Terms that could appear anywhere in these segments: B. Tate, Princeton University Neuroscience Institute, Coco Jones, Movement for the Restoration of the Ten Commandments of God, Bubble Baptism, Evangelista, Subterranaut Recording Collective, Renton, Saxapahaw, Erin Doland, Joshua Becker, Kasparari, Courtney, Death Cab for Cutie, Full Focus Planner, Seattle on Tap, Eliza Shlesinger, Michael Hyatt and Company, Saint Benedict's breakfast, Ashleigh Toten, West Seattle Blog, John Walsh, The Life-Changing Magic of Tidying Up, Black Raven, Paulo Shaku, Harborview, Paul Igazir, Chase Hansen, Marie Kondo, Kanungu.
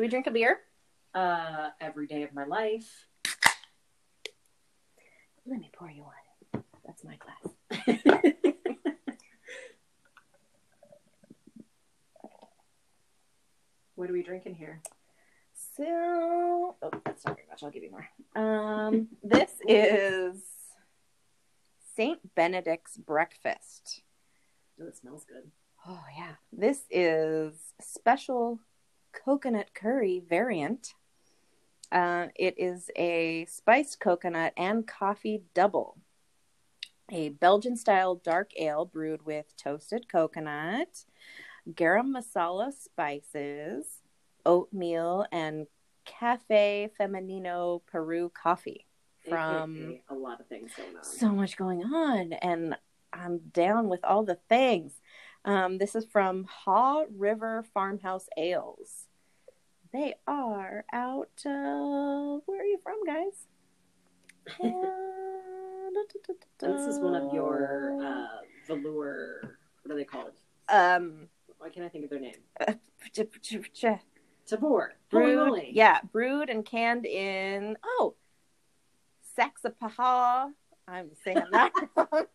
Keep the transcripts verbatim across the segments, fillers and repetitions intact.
Do we drink a beer? Uh, every day of my life. Let me pour you one. That's my glass. What are we drinking here? So, oh, that's not very much. I'll give you more. Um, this is Saint Benedict's breakfast. Oh, it smells good. Oh, yeah. This is special coconut curry variant. Uh, it is a spiced coconut and coffee double. A Belgian-style dark ale brewed with toasted coconut, garam masala spices, oatmeal, and Cafe Femenino Peru coffee. From a lot of things going on. So much going on, and I'm down with all the things. Um, this is from Haw River Farmhouse Ales. They are out uh, where are you from, guys? uh, da, da, da, da, da. This is one of your uh, velour, what are they called? Um, Why can't I think of their name? Uh, Tavour. Brewed, yeah, brewed and canned in, oh, Saxapahaw. I'm saying that wrong.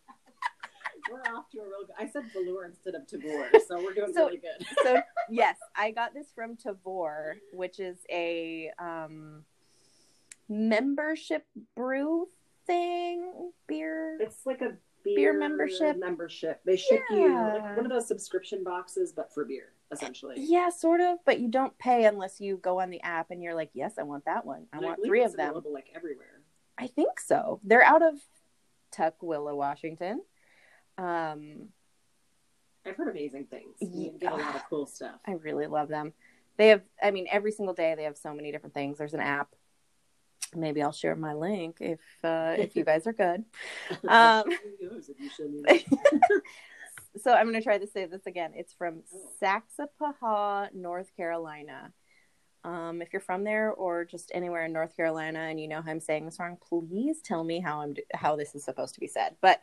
We're off to a real good. I said velour instead of Tavour, so we're doing so, really good. So, yes, I got this from Tavour, which is a um, membership brew thing, beer. It's like a beer, beer membership. Membership. They ship yeah. you like one of those subscription boxes, but for beer, essentially. Yeah, sort of. But you don't pay unless you go on the app and you're like, yes, I want that one. I and want I three it's of them. Available, like everywhere. I think so. They're out of Tuckwilla, Washington. Um, I've heard amazing things. You yeah, get a lot of cool stuff. I really love them. They have, I mean, every single day they have so many different things. There's an app. Maybe I'll share my link if uh, if you guys are good. Um, so I'm going to try to say this again. It's from Saxapahaw, North Carolina. Um, if you're from there or just anywhere in North Carolina and you know how I'm saying this wrong, please tell me how I'm how this is supposed to be said. But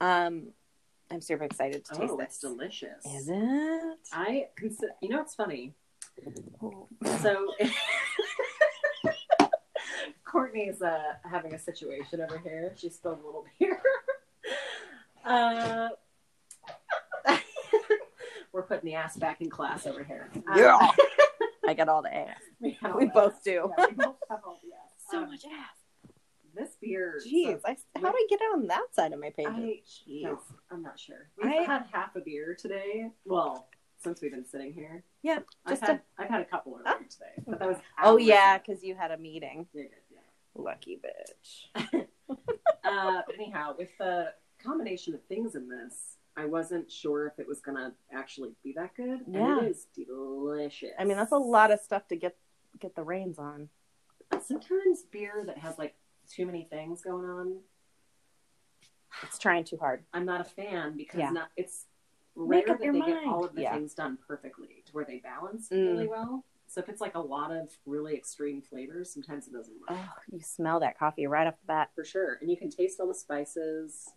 um, I'm super excited to taste oh, this. Oh, it's delicious. Is it? I consider. You know what's funny? Oh. So Courtney's uh, having a situation over here. She spilled a little beer. uh, we're putting the ass back in class over here. Um, yeah. I got all the ass. We, we both ass. do. Yeah, we both have all the ass. So um, much ass. This beer. Jeez, so, I, how did I get it on that side of my page? I, Jeez. No, I'm not sure. We've I, had half a beer today. Well, since we've been sitting here. Yeah. Just I've, had, a, I've had a couple earlier oh, today. But that was oh, yeah, because you had a meeting. You did, yeah. Lucky bitch. uh, but anyhow, with the combination of things in this, I wasn't sure if it was going to actually be that good. Yeah. And it is delicious. I mean, that's a lot of stuff to get get the reins on. Sometimes beer that has, like, too many things going on. It's trying too hard. I'm not a fan because yeah. not, it's rare that they mind. get all of the yeah. things done perfectly to where they balance mm. really well. So if it's, like, a lot of really extreme flavors, sometimes it doesn't work. Oh, you smell that coffee right off the bat. For sure. And you can taste all the spices.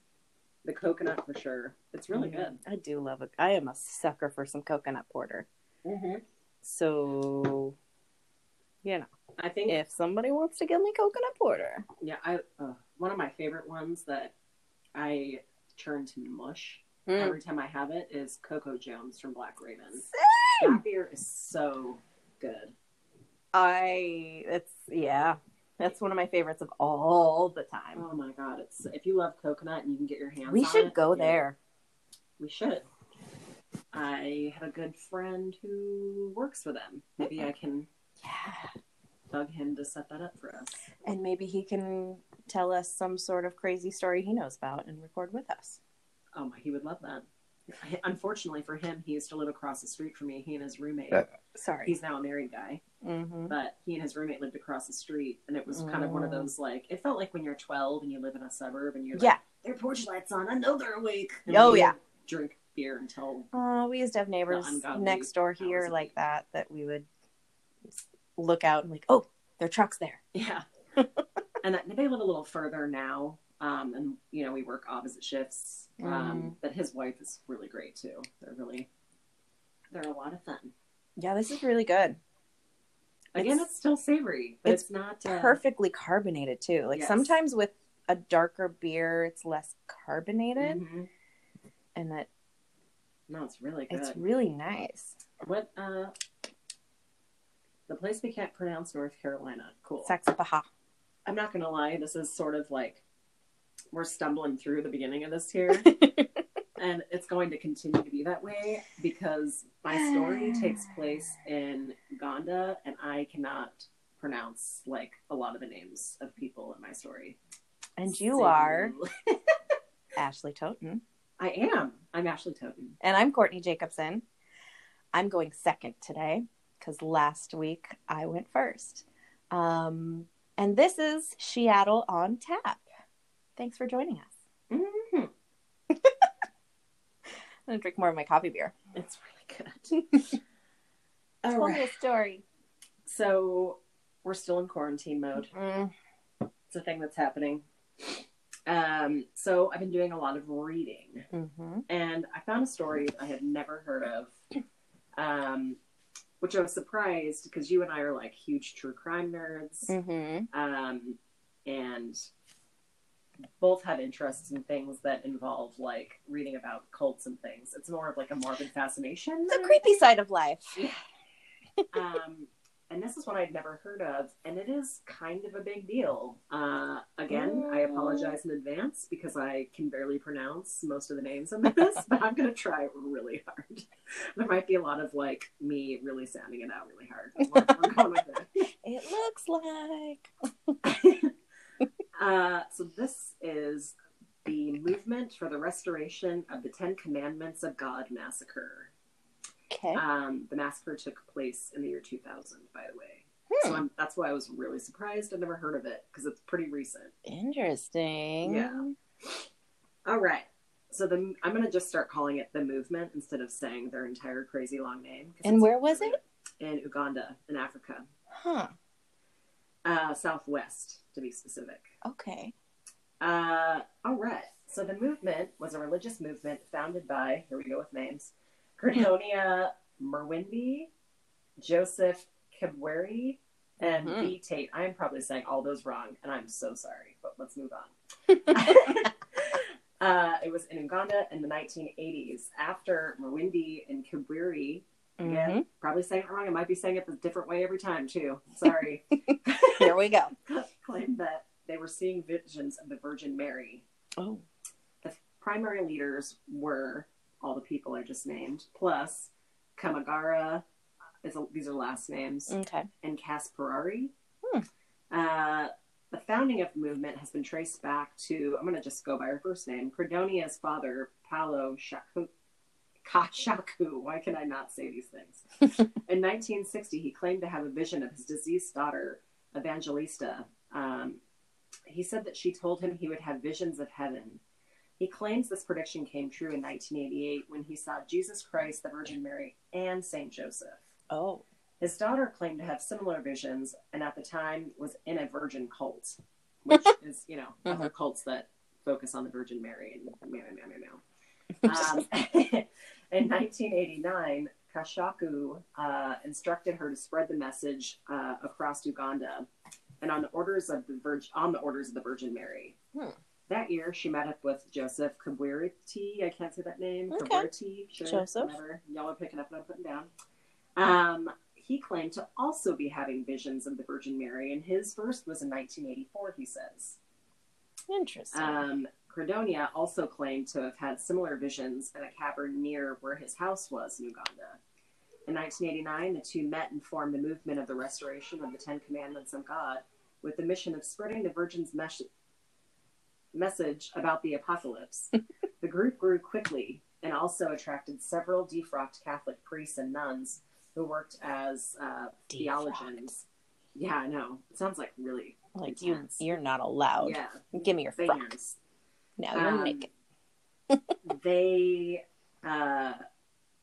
The coconut, for sure. It's really mm-hmm. good. I do love it. I am a sucker for some coconut porter. Mm-hmm. So, you know, I think if somebody wants to give me coconut porter. Yeah, I uh, one of my favorite ones that I turn to mush mm. every time I have it is Coco Jones from Black Raven. Same! That beer is so good. I, it's, yeah. That's one of my favorites of all the time. Oh my god! It's if you love coconut and you can get your hands. We on should it, go there. We should. I have a good friend who works for them. Maybe I can yeah. bug him to set that up for us. And maybe he can tell us some sort of crazy story he knows about and record with us. Oh my! He would love that. Unfortunately for him, he used to live across the street from me. He and his roommate. Sorry, he's now a married guy. Mm-hmm. But he and his roommate lived across the street, and it was mm. kind of one of those, like, it felt like when you're twelve and you live in a suburb and you're like, yeah. their porch lights on, I know they're awake. And oh yeah, drink beer until. Oh, we used to have neighbors next door here like that that we would look out and like, oh, their truck's there. Yeah, and they live a little further now. Um, and, you know, we work opposite shifts, um, mm-hmm. but his wife is really great too. They're really, they're a lot of fun. Yeah, this is really good. Again, it's, it's still savory, but it's, it's not uh... perfectly carbonated too. Like yes. sometimes with a darker beer, it's less carbonated, mm-hmm. and that. No, it's really good. It's really nice. What uh, the place we can't pronounce, North Carolina. Cool. Saxapahaw. I'm not gonna lie. This is sort of like we're stumbling through the beginning of this here, and it's going to continue to be that way because my story takes place in Uganda, and I cannot pronounce like a lot of the names of people in my story. And you so... are Ashleigh Toten. I am. I'm Ashleigh Toten. And I'm Courtney Jacobson. I'm going second today because last week I went first. Um, and this is Seattle on Tap. Thanks for joining us. Mm-hmm. I'm going to drink more of my coffee beer. It's really good. Tell right. me a story. So we're still in quarantine mode. Mm-hmm. It's a thing that's happening. Um, so I've been doing a lot of reading, mm-hmm. and I found a story I had never heard of, um, which I was surprised because you and I are like huge true crime nerds, mm-hmm. um, and both have interests in things that involve like reading about cults and things. It's more of like a morbid fascination. The creepy side of life. Yeah. um, And this is one I'd never heard of, and it is kind of a big deal. Uh, again, Ooh. I apologize in advance because I can barely pronounce most of the names in this, but I'm going to try really hard. There might be a lot of, like, me really sounding it out really hard. But we're, we're going with it. It looks like. uh, so this is the Movement for the Restoration of the Ten Commandments of God massacre. Okay. Um, the massacre took place in the year two thousand, by the way. Hmm. So I'm, that's why I was really surprised. I've never heard of it because it's pretty recent. Interesting. Yeah. All right. So the, I'm going to just start calling it the movement instead of saying their entire crazy long name. And where was it? In Uganda, in Africa. Huh. Uh, Southwest, to be specific. Okay. Uh, all right. So the movement was a religious movement founded by, here we go with names, Credonia Mwerinde, Joseph Kabwiriti, and mm-hmm. B. Tate. I'm probably saying all those wrong, and I'm so sorry, but let's move on. uh, it was in Uganda in the nineteen eighties. After Mwerinde and Kabwiriti, mm-hmm. again, probably saying it wrong. I might be saying it a different way every time, too. Sorry. Here we go. Claimed that they were seeing visions of the Virgin Mary. Oh. The primary leaders were... all the people I just named, plus Kamagara, is a, these are last names, okay. and Kasparari. Hmm. Uh, the founding of the movement has been traced back to, I'm going to just go by her first name, Credonia's father, Paulo Shaku, Kashaku. Why can I not say these things? In nineteen sixty, he claimed to have a vision of his deceased daughter, Evangelista. Um, he said that she told him he would have visions of heaven. He claims this prediction came true in nineteen eighty-eight when he saw Jesus Christ, the Virgin Mary, and Saint Joseph. Oh. His daughter claimed to have similar visions and at the time was in a virgin cult, which is, you know, mm-hmm. other cults that focus on the Virgin Mary and meow, meow, meow, meow, meow. Um, in nineteen eighty-nine, Kashaku uh, instructed her to spread the message uh, across Uganda and on the orders of the Virgin, on the orders of the Virgin Mary. Hmm. That year, she met up with Joseph Kabwiriti. I can't say that name. Okay. Kabwiriti, sure, Joseph. Whatever. Y'all are picking up what I'm putting down. Um, he claimed to also be having visions of the Virgin Mary, and his first was in nineteen eighty-four, he says. Interesting. Um, Credonia also claimed to have had similar visions in a cavern near where his house was in Uganda. In nineteen eighty-nine, the two met and formed the movement of the restoration of the Ten Commandments of God with the mission of spreading the Virgin's message. message about the apocalypse. The group grew quickly and also attracted several defrocked Catholic priests and nuns who worked as uh, theologians. Yeah, I know. It sounds like really like you, you're not allowed. Yeah. Give me your fingers. Frock. Now you're um, naked. They uh,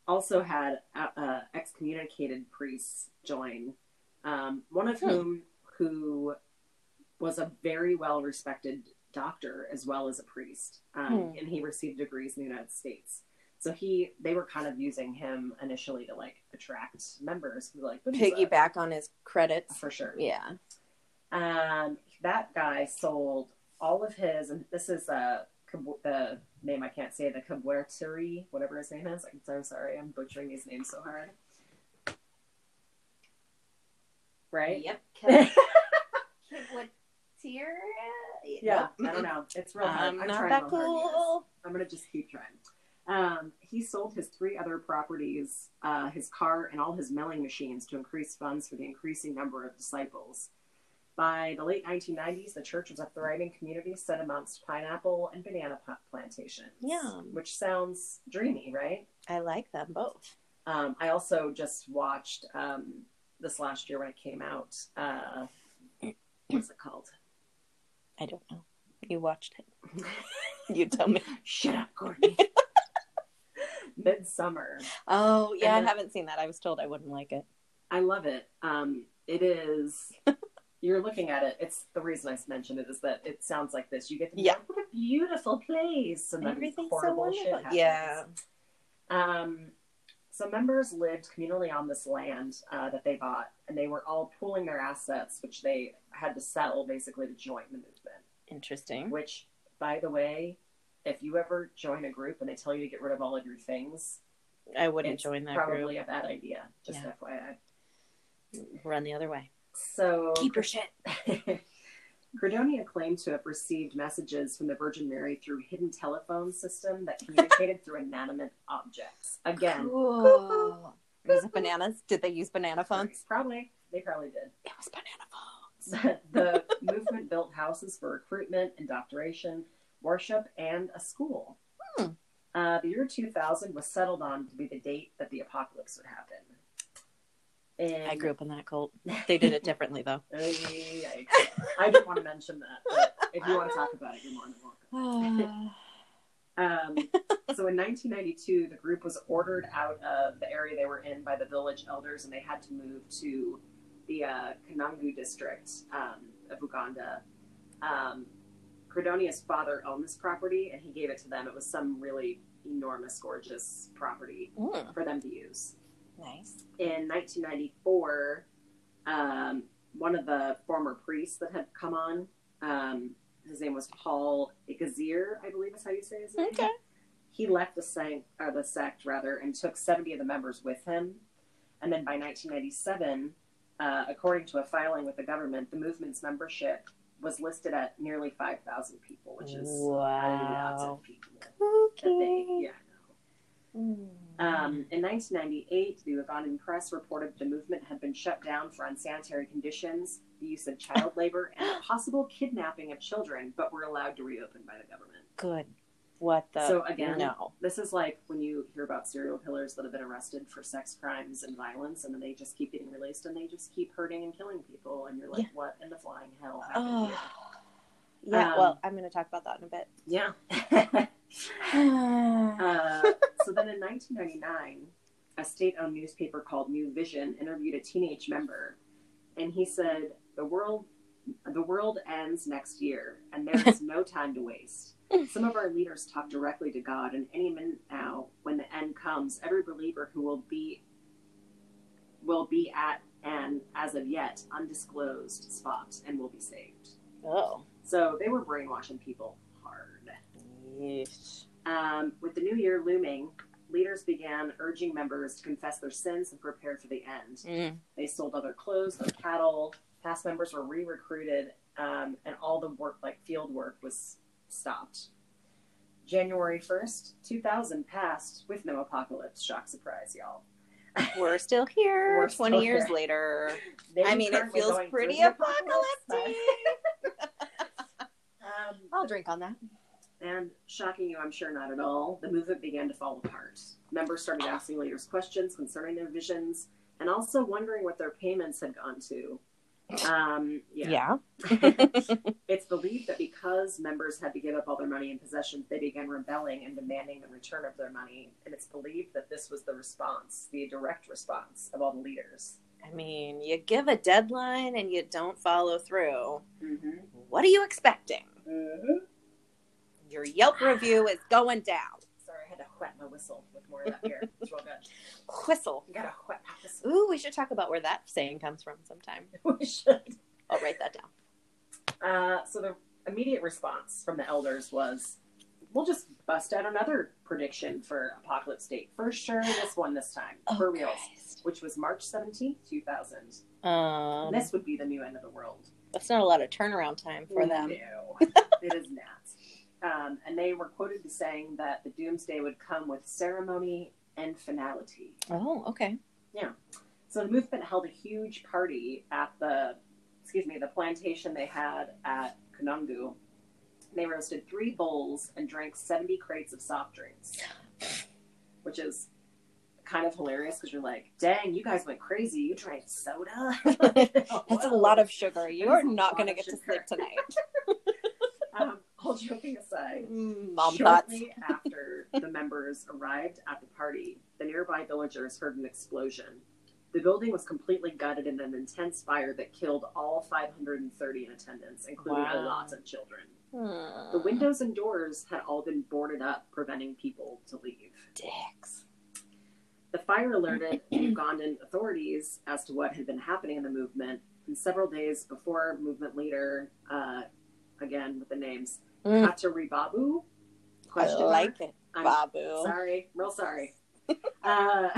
also had uh, excommunicated priests join, um, one of hmm. whom who was a very well-respected doctor as well as a priest, um, hmm. and he received degrees in the United States. So he, they were kind of using him initially to like attract members who like piggyback on his credits for sure. Yeah. Um, that guy sold all of his, and this is a uh, the name I can't say, the Kabwiriti, whatever his name is. I'm so sorry, I'm butchering his name so hard. Right? Yep. Kabwiriti? Yeah, nope. I don't know. It's real hard. Um, I'm not trying that cool. I'm gonna just keep trying. Um, he sold his three other properties, uh, his car, and all his milling machines to increase funds for the increasing number of disciples. By the late nineteen nineties, the church was a thriving community set amongst pineapple and banana plantations. Yeah, which sounds dreamy, right? I like them both. Um, I also just watched um, this last year when it came out. Uh, what's it called? I don't know. You watched it. You tell me. Shut up, Courtney. Midsummer. Oh yeah, then, I haven't seen that. I was told I wouldn't like it. I love it. Um, it is. You're looking at it. It's the reason I mentioned it is that it sounds like this. You get to be yeah. like, what a beautiful place, and everything's so wonderful. Shit yeah. Um, so members lived communally on this land uh, that they bought, and they were all pooling their assets, which they had to sell basically to join the movement. Interesting. Which, by the way, if you ever join a group and they tell you to get rid of all of your things, I wouldn't join that group. It's probably a bad idea. Just yeah. F Y I. Run the other way. So keep your shit. Credonia claimed to have received messages from the Virgin Mary through hidden telephone system that communicated through inanimate objects. Again, cool. Was it bananas? Did they use banana phones? Probably. They probably did. It was banana phones. The movement built houses for recruitment, indoctrination, worship, and a school. Hmm. Uh, the year two thousand was settled on to be the date that the apocalypse would happen. And I grew up in that cult. They did it differently, though. I, I didn't want to mention that, but if you want to talk about it, you're more than welcome. um, so in nineteen ninety-two, the group was ordered out of the area they were in by the village elders, and they had to move to the uh, Kanungu district um, of Uganda. Um, Credonia's father owned this property, and he gave it to them. It was some really enormous, gorgeous property mm. for them to use. Nice. In nineteen ninety-four, um, one of the former priests that had come on, um, his name was Paul Igazir, I believe is how you say his name. Okay. He left the sect, or the sect rather, and took seventy of the members with him. And then by nineteen ninety-seven, uh, according to a filing with the government, the movement's membership was listed at nearly five thousand people, which is wow. lots of people. Okay. They, yeah. Mm. Um, in nineteen ninety-eight, the Ugandan press reported the movement had been shut down for unsanitary conditions, the use of child labor, and the possible kidnapping of children, but were allowed to reopen by the government. Good. What the? So again, no. This is like when you hear about serial killers that have been arrested for sex crimes and violence, and then they just keep getting released, and they just keep hurting and killing people, and you're like, yeah. what in the flying hell happened oh. here? Yeah, um, well, I'm going to talk about that in a bit. Yeah. uh, so then in nineteen ninety-nine, a state-owned newspaper called New Vision interviewed a teenage member, and he said, the world the world ends next year, and there is no time to waste. Some of our leaders talk directly to God, and any minute now, when the end comes, every believer who will be will be at an, as of yet, undisclosed spot and will be saved. Oh. So they were brainwashing people hard. Yes. Um, with the new year looming, leaders began urging members to confess their sins and prepare for the end. Mm. They sold other clothes, their cattle. Past members were re-recruited, um, and all the work, like field work, was stopped. January first, two thousand passed with no apocalypse. Shock, surprise, y'all. We're still here. We're twenty still years here. Later. They I mean, it feels pretty apocalyptic. um, I'll drink on that. And shocking you, I'm sure not at all, the movement began to fall apart. Members started asking leaders questions concerning their visions and also wondering what their payments had gone to. Um, yeah. yeah. It's believed that because members had to give up all their money and possessions, they began rebelling and demanding the return of their money. And it's believed that this was the response, the direct response of all the leaders. I mean, you give a deadline and you don't follow through. Mm-hmm. What are you expecting? Mm-hmm. Your Yelp review is going down. Sorry, I had to whet my whistle with more of that beer. It's real good. Whistle. You gotta whet my whistle. Ooh, we should talk about where that saying comes from sometime. We should. I'll write that down. Uh, so the immediate response from the elders was, we'll just bust out another prediction for Apocalypse Date. For sure, this one this time. Oh, for reals. Christ. Which was March seventeenth, two thousand. Um, this would be the new end of the world. That's not a lot of turnaround time for them. No, it is not. Um, and they were quoted as saying that the doomsday would come with ceremony and finality. Oh, okay. Yeah. So the movement held a huge party at the, excuse me, the plantation they had at Kanungu. They roasted three bowls and drank seventy crates of soft drinks, which is kind of hilarious because you're like, dang, you guys went crazy. You drank soda. That's a lot of sugar. You're not going to get to sleep tonight. um, all joking aside, Mom shortly thoughts. After the members arrived at the party, the nearby villagers heard an explosion. The building was completely gutted in an intense fire that killed all five hundred thirty in attendance, including wow. a lot of children. Hmm. The windows and doors had all been boarded up, preventing people to leave. Dicks. The fire alerted the Ugandan authorities as to what had been happening in the movement. And several days before, movement leader, uh, again with the names, mm. Kataribabo. Question I like mark. It. I'm Babu. Sorry, real sorry. uh,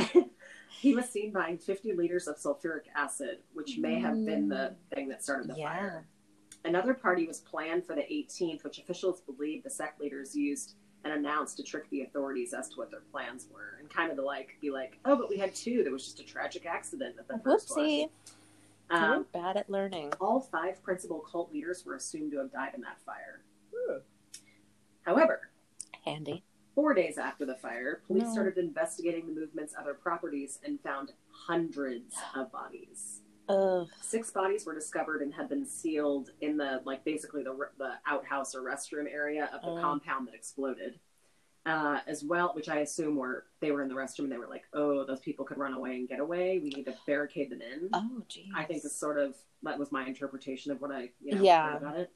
he was seen buying fifty liters of sulfuric acid, which may have been the thing that started the yeah. fire. Another party was planned for the eighteenth, which officials believed the sect leaders used and announced to trick the authorities as to what their plans were, and kind of to like be like, oh, but we had two. There was just a tragic accident at the first one. Oopsie. Um, We're bad at learning. All five principal cult leaders were assumed to have died in that fire. Ooh. However, handy. Four days after the fire, police no. started investigating the movement's other properties and found hundreds of bodies. Ugh. Six bodies were discovered and had been sealed in the, like, basically the the outhouse or restroom area of the uh. compound that exploded, uh, as well, which I assume were, they were in the restroom and they were like, oh, those people could run away and get away. We need to barricade them in. Oh, geez. I think this sort of, that was my interpretation of what I, you know, yeah. heard about it.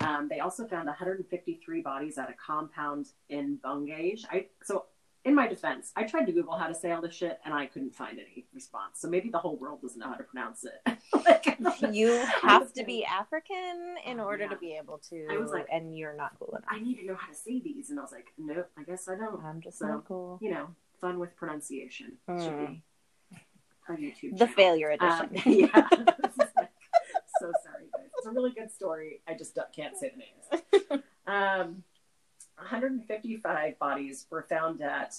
Um, they also found one hundred fifty-three bodies at a compound in Bungage. I, so in my defense, I tried to Google how to say all this shit, and I couldn't find any response. So maybe the whole world doesn't know how to pronounce it. like, you have to be African in order yeah. to be able to, I was like, and you're not cool enough. I need to know how to say these, and I was like, nope, I guess I don't. I'm just so, not cool. You know, fun with pronunciation mm. should be our YouTube channel. The failure edition. Um, yeah. So sorry, guys. It's a really good story. I just can't say the names. Um, one hundred fifty-five bodies were found at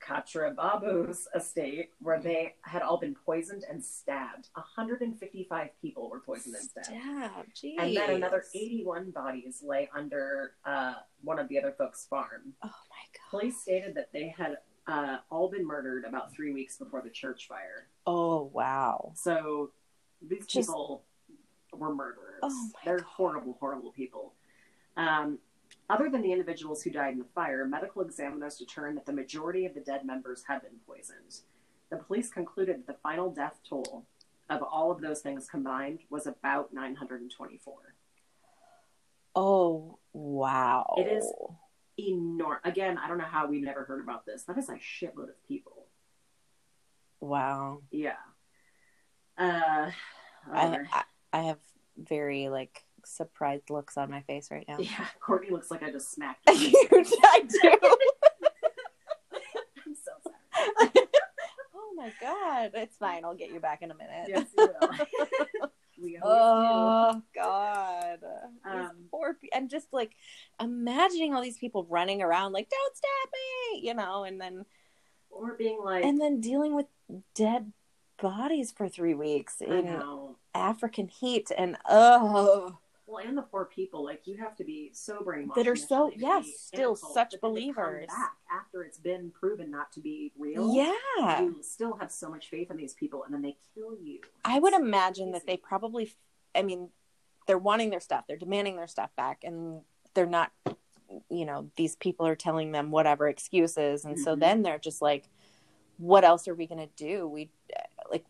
Katarababu's estate, where they had all been poisoned and stabbed. one hundred fifty-five people were poisoned and stabbed. Stab, geez. And then another eighty-one bodies lay under uh, one of the other folks' farm. Oh, my God. Police stated that they had uh, all been murdered about three weeks before the church fire. Oh, wow. So these just... people... were murderers. Oh They're God. horrible, horrible people. Um, other than the individuals who died in the fire, medical examiners determined that the majority of the dead members had been poisoned. The police concluded that the final death toll of all of those things combined was about nine hundred twenty-four. Oh, wow. It is enormous. Again, I don't know how we never heard about this. That is a shitload of people. Wow. Yeah. Uh, I... I I have very, like, surprised looks on my face right now. Yeah, Courtney looks like I just smacked her. I do. I'm so sorry. Oh, my God. It's fine. I'll get you back in a minute. Yes, you will. We always oh, do. God. Um, poor pe- and just, like, imagining all these people running around, like, don't stab me, you know, and then... Or being like... And then dealing with dead bodies for three weeks in I know. African heat and oh well, and the poor people, like, you have to be sobering that are so yes still such believers back after it's been proven not to be real. Yeah, you still have so much faith in these people, and then they kill you. It's I would so imagine crazy. That they probably I mean they're wanting their stuff, they're demanding their stuff back, and they're not, you know, these people are telling them whatever excuses, and mm-hmm. so then they're just like, what else are we gonna do? We like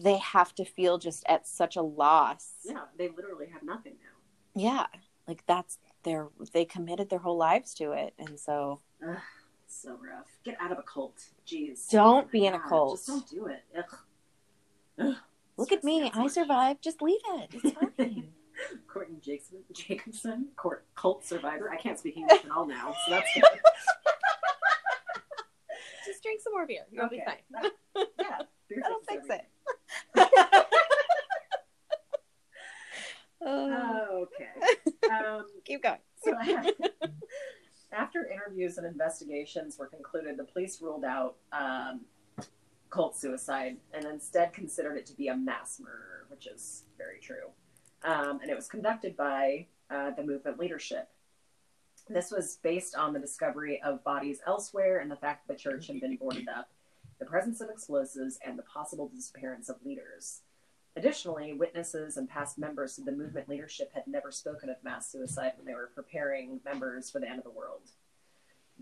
they have to feel just at such a loss. Yeah, they literally have nothing now. Yeah, like that's their they committed their whole lives to it, and so Ugh, It's so rough. Get out of a cult. Jeez. Don't be in a cult. Just don't do it. Ugh. Ugh. Look at me. I survived. Just leave it. It's fine. Courtney Jacobson, Jacobson court, cult survivor. I can't speak English at all now, so that's good. Just drink some more beer. You'll okay. be fine. That, yeah. Beer That'll fix everything. It. Oh, okay. Um, Keep going. So I, after interviews and investigations were concluded, the police ruled out um, cult suicide and instead considered it to be a mass murder, which is very true. Um, and it was conducted by uh, the movement leadership. This was based on the discovery of bodies elsewhere and the fact that the church had been boarded up, the presence of explosives, and the possible disappearance of leaders. Additionally, witnesses and past members of the movement leadership had never spoken of mass suicide when they were preparing members for the end of the world.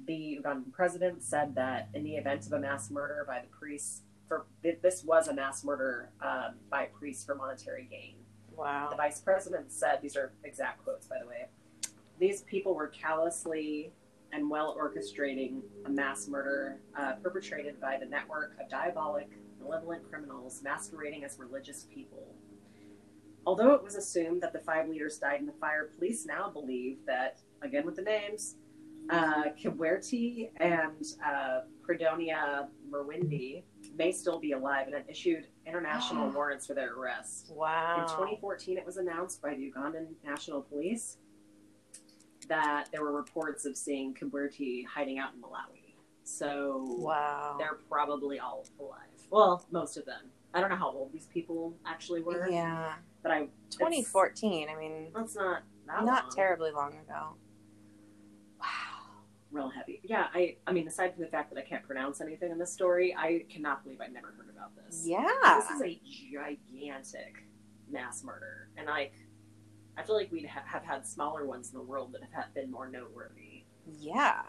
The Ugandan president said that in the event of a mass murder by the priests, for, this was a mass murder um, by priests for monetary gain. Wow. The vice president said, these are exact quotes, by the way, these people were callously and well orchestrating a mass murder uh, perpetrated by the network of diabolic, malevolent criminals masquerading as religious people. Although it was assumed that the five leaders died in the fire, police now believe that, again with the names, uh, Kibweri and uh, Credonia Mwerinde may still be alive and had issued international wow. warrants for their arrest. Wow. In twenty fourteen, it was announced by the Ugandan National Police that there were reports of seeing Kibweri hiding out in Malawi. So wow. they're probably all alive. Well, most of them. I don't know how old these people actually were. Yeah. But I... twenty fourteen, I mean... That's not that Not long. terribly long ago. Wow. Real heavy. Yeah, I I mean, aside from the fact that I can't pronounce anything in this story, I cannot believe I'd never heard about this. Yeah. This is a gigantic mass murder. And I, I feel like we'd ha- have had smaller ones in the world that have been more noteworthy. Yeah.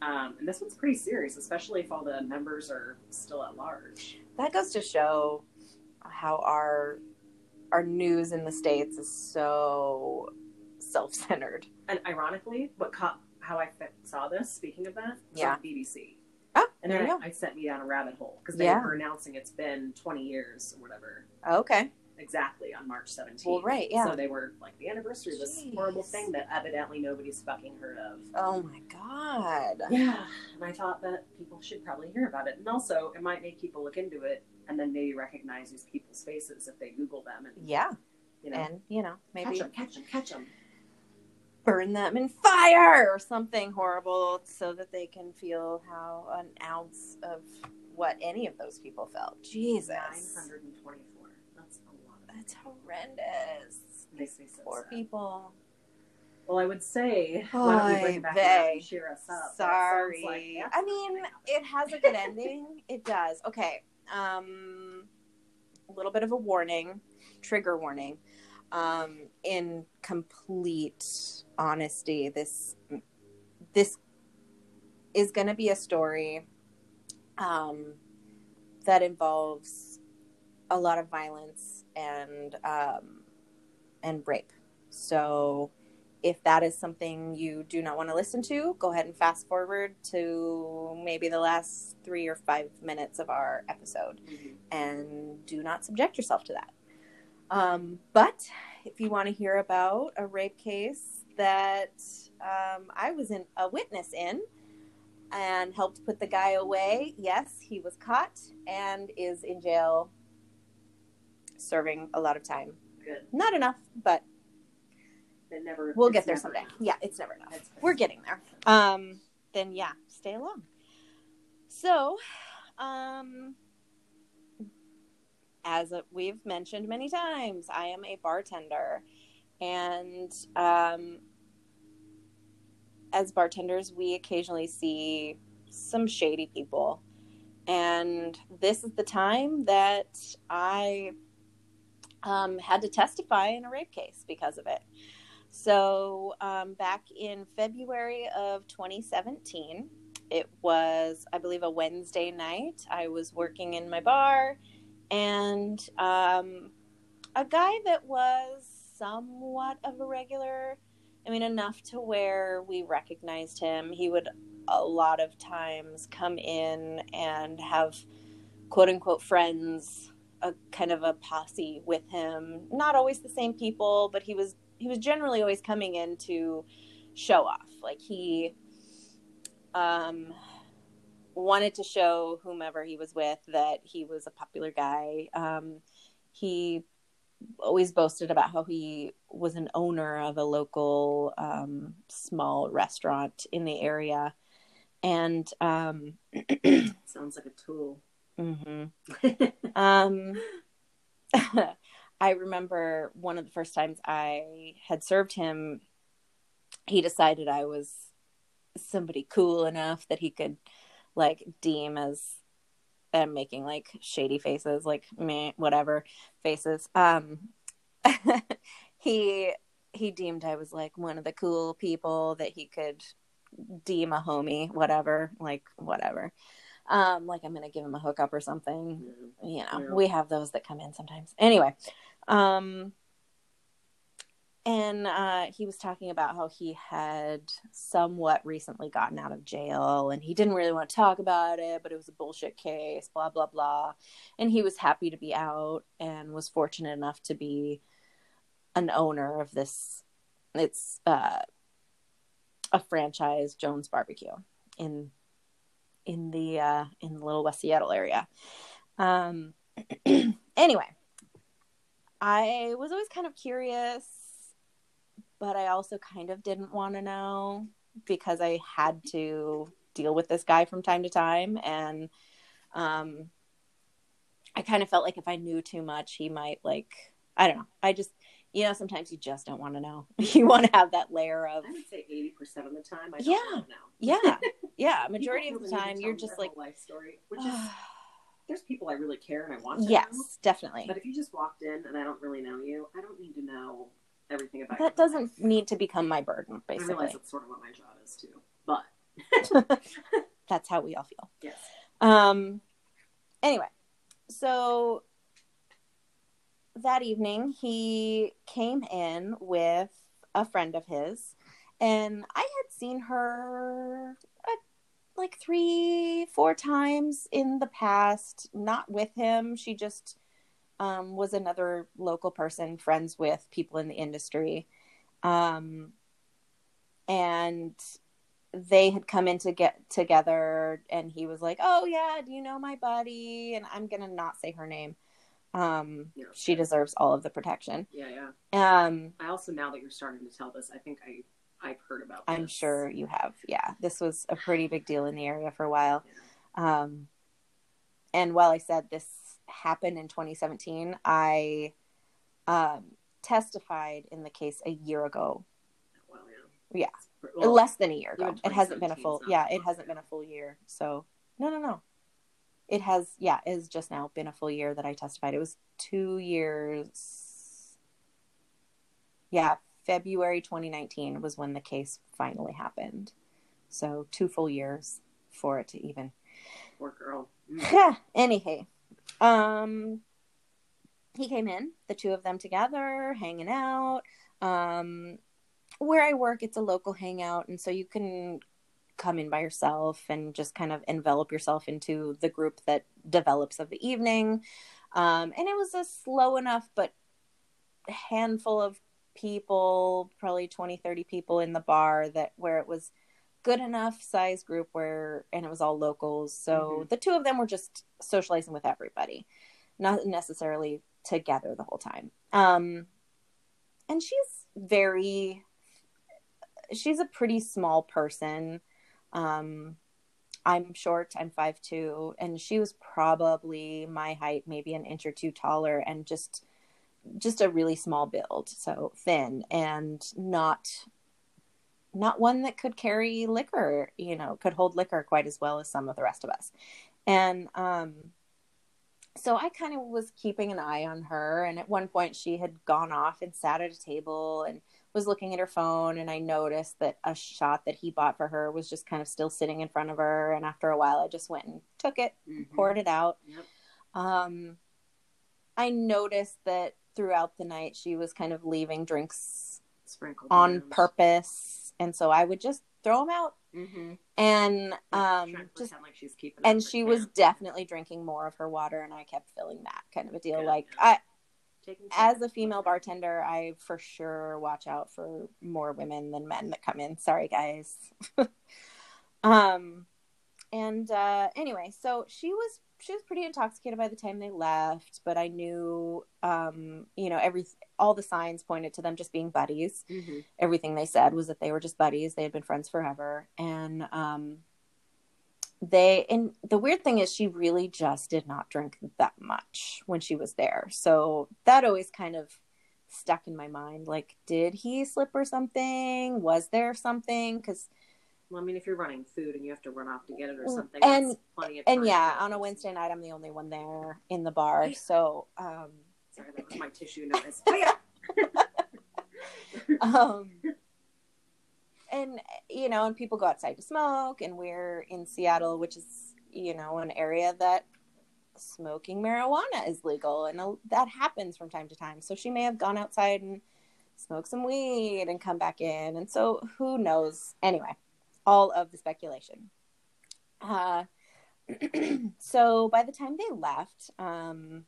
Um, and this one's pretty serious, especially if all the members are still at large. That goes to show how our our news in the States is so self-centered. And ironically, what caught... how I saw this, speaking of that, was yeah. on B B C. Oh, and then it sent me down a rabbit hole because they yeah. were announcing it's been twenty years or whatever. Oh, okay. Exactly, on March seventeenth. Well, right, yeah. So they were like the anniversary of this horrible thing that evidently nobody's fucking heard of. Oh my God. Yeah. And I thought that people should probably hear about it. And also, it might make people look into it and then maybe recognize these people's faces if they Google them. And, yeah. You know, and, you know, maybe. Catch them, catch them, catch them. Burn them in fire or something horrible so that they can feel how an ounce of what any of those people felt. Jesus. nine hundred twenty-four. That's a lot. That's horrendous. Makes me so Poor sad. people. Well, I would say, oh, why don't we bring back they, and cheer us up? Sorry. Like, yeah, I mean, it has a good ending. It does. Okay. Um, a little bit of a warning, trigger warning. Um, in complete honesty, this this is going to be a story um, that involves a lot of violence and um, and rape. So, if that is something you do not want to listen to, go ahead and fast forward to maybe the last three or five minutes of our episode, mm-hmm. and do not subject yourself to that. Um, but if you want to hear about a rape case that um, I was in a witness in and helped put the guy away, yes, he was caught and is in jail serving a lot of time. Good. Not enough, but it never, we'll get there someday. Enough. Yeah, it's never enough. We're getting there. Um, then, yeah, stay along. So... Um, As we've mentioned many times, I am a bartender, and um, as bartenders, we occasionally see some shady people, and this is the time that I um, had to testify in a rape case because of it. So um, back in February of twenty seventeen, it was, I believe, a Wednesday night. I was working in my bar. And um, a guy that was somewhat of a regular, I mean, enough to where we recognized him. He would a lot of times come in and have quote unquote friends, a kind of a posse with him, not always the same people, but he was, he was generally always coming in to show off. Like he, um, wanted to show whomever he was with that he was a popular guy. Um, he always boasted about how he was an owner of a local um, small restaurant in the area. And um, sounds like a tool. Mm-hmm. um, I remember one of the first times I had served him, he decided I was somebody cool enough that he could like deem as, I'm making like shady faces, like meh, whatever faces. Um, he, he deemed I was like one of the cool people that he could deem a homie, whatever, like whatever. Um, like I'm going to give him a hookup or something. Yeah. You know, yeah. We have those that come in sometimes. Anyway. Um, and, uh, he was talking about how he had somewhat recently gotten out of jail and he didn't really want to talk about it, but it was a bullshit case, blah, blah, blah. And he was happy to be out and was fortunate enough to be an owner of this. It's, uh, a franchise, Jones Barbecue in, in the, uh, in the little West Seattle area. Um, anyway, I was always kind of curious, but I also kind of didn't want to know because I had to deal with this guy from time to time. And um, I kind of felt like if I knew too much, he might like, I don't know. I just, you know, sometimes you just don't want to know. You want to have that layer of. I would say eighty percent of the time. I don't yeah, want to know. Yeah. Yeah. Majority of the time, you're just like. Life story, which is, there's people I really care and I want to yes, know. Yes, definitely. But if you just walked in and I don't really know you, I don't need to know everything about that. Doesn't life. Need to become my burden, basically. I realize that's sort of what my job is too, but that's how we all feel. Yes. Um anyway, so that evening he came in with a friend of his, and I had seen her uh, like three four times in the past, not with him. She just Um, was another local person, friends with people in the industry. Um, and they had come in to get together, and he was like, oh yeah, do you know my buddy? And I'm going to not say her name. Um, yeah, okay. She deserves all of the protection. Yeah, yeah. Um, I also, now that you're starting to tell this, I think I, I've heard about this. I'm sure you have. Yeah. This was a pretty big deal in the area for a while. Yeah. Um, and while I said this happened in twenty seventeen, I um testified in the case a year ago. Well, yeah, yeah. Well, less than a year ago. It hasn't been a full yeah it hasn't been a full year. So no no no it has yeah it has just now been a full year that I testified. It was two years. Yeah, February twenty nineteen was when the case finally happened, so two full years for it to even. Poor girl. Yeah. Anyhow, Um, he came in, the two of them together, hanging out. Um, where I work, it's a local hangout. And so you can come in by yourself and just kind of envelop yourself into the group that develops of the evening. Um, and it was a slow enough, but handful of people, probably twenty, thirty people in the bar, that where it was good enough size group where, and it was all locals. So mm-hmm. The two of them were just socializing with everybody, not necessarily together the whole time. Um, and she's very, she's a pretty small person. Um, I'm short, I'm five two, and she was probably my height, maybe an inch or two taller, and just, just a really small build. So thin and not, not one that could carry liquor, you know, could hold liquor quite as well as some of the rest of us. And um, so I kind of was keeping an eye on her. And at one point she had gone off and sat at a table and was looking at her phone. And I noticed that a shot that he bought for her was just kind of still sitting in front of her. And after a while, I just went and took it, mm-hmm. poured it out. Yep. Um, I noticed that throughout the night, she was kind of leaving drinks sprinkled on around. Purpose. And so I would just throw them out. Mm-hmm. And um, just like she's keeping and she was definitely drinking more of her water, and I kept filling that kind of a deal. Good. Like I, as a female bartender, I for sure watch out for more women than men that come in. Sorry, guys. um, and uh, anyway, so she was she was pretty intoxicated by the time they left, but I knew, um, you know, every all the signs pointed to them just being buddies. Mm-hmm. Everything they said was that they were just buddies. They had been friends forever, and um, they. And the weird thing is, she really just did not drink that much when she was there. So that always kind of stuck in my mind. Like, did he slip or something? Was there something? Because. Well, I mean, if you're running food and you have to run off to get it or something, and, that's plenty of time. And yeah, on a Wednesday night, I'm the only one there in the bar. So, um, sorry, that was my tissue notice. um, and you know, and people go outside to smoke, and we're in Seattle, which is, you know, an area that smoking marijuana is legal, and uh, that happens from time to time. So she may have gone outside and smoked some weed and come back in, and so who knows? Anyway. All of the speculation. Uh, so by the time they left, um,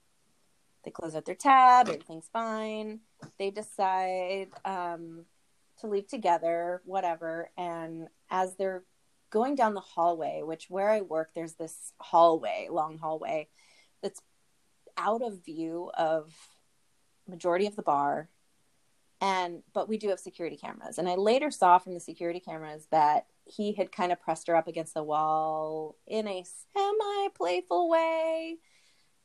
they close out their tab, everything's fine. They decide um, to leave together, whatever. And as they're going down the hallway, which where I work, there's this hallway, long hallway, that's out of view of majority of the bar. And, but we do have security cameras. And I later saw from the security cameras that he had kind of pressed her up against the wall in a semi-playful way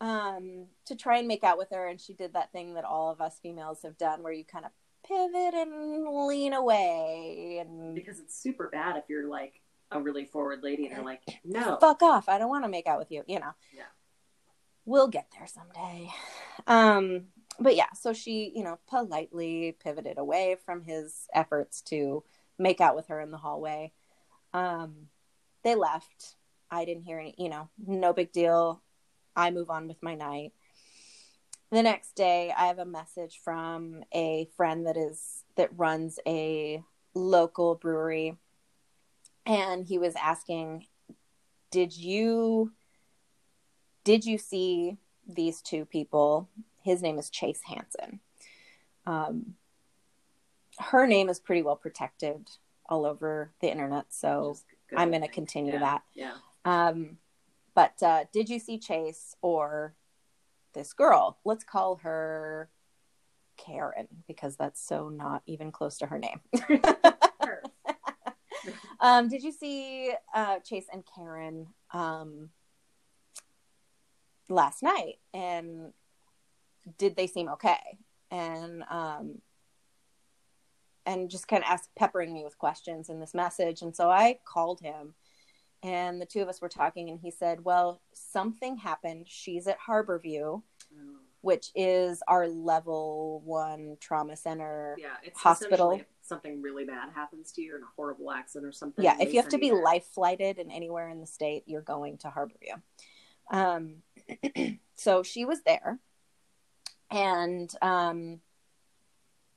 um, to try and make out with her. And she did that thing that all of us females have done where you kind of pivot and lean away. And because it's super bad if you're like a really forward lady and you're like, no. Fuck off. I don't want to make out with you. You know. Yeah. We'll get there someday. Um, but yeah, so she, you know, politely pivoted away from his efforts to make out with her in the hallway. Um, they left. I didn't hear any, you know, no big deal. I move on with my night. The next day, I have a message from a friend that is, that runs a local brewery. And he was asking, did you, did you see these two people? His name is Chase Hansen. Um, her name is pretty well protected all over the internet, so I'm going to continue yeah. that. Yeah. Um, but uh, did you see Chase or this girl? Let's call her Karen because that's so not even close to her name. um, did you see uh, Chase and Karen um, last night? And did they seem okay? And um, and just kind of asked, peppering me with questions in this message. And so I called him, and the two of us were talking, and he said, well, something happened. She's at Harborview, mm. which is our level one trauma center yeah, it's hospital. If something really bad happens to you in a horrible accident or something. Yeah, if you have to be there. Life flighted in anywhere in the state, you're going to Harborview. Um, so she was there. And um,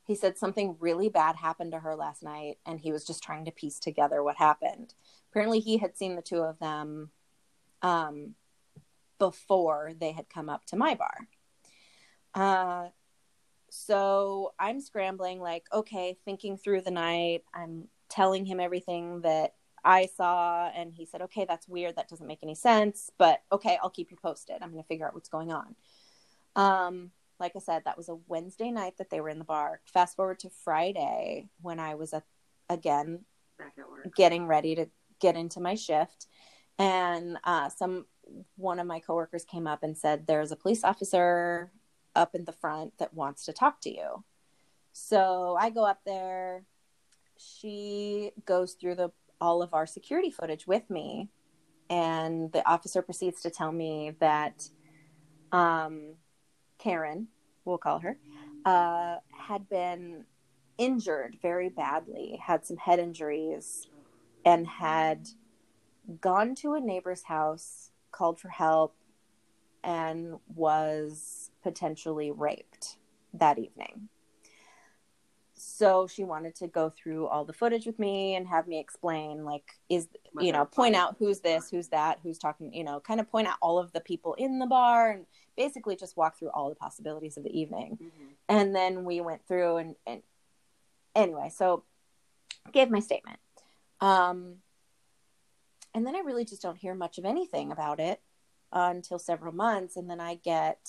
he said something really bad happened to her last night, and he was just trying to piece together what happened. Apparently, he had seen the two of them um, before they had come up to my bar. Uh, so I'm scrambling, like, okay, thinking through the night. I'm telling him everything that I saw, and he said, okay, that's weird. That doesn't make any sense, but okay, I'll keep you posted. I'm going to figure out what's going on. Um, like I said, that was a Wednesday night that they were in the bar. Fast forward to Friday when I was, a, again, back at work, getting ready to get into my shift. And, uh, some, one of my coworkers came up and said, there's a police officer up in the front that wants to talk to you. So I go up there. She goes through the, all of our security footage with me. And the officer proceeds to tell me that, um, Karen, we'll call her, uh, had been injured very badly, had some head injuries, and had gone to a neighbor's house, called for help, and was potentially raped that evening. So she wanted to go through all the footage with me and have me explain, like, is, you know, point out who's this, who's that, who's talking, you know, kind of point out all of the people in the bar and basically just walk through all the possibilities of the evening. Mm-hmm. And then we went through and, and anyway, so gave my statement. Um, and then I really just don't hear much of anything about it uh, until several months. And then I get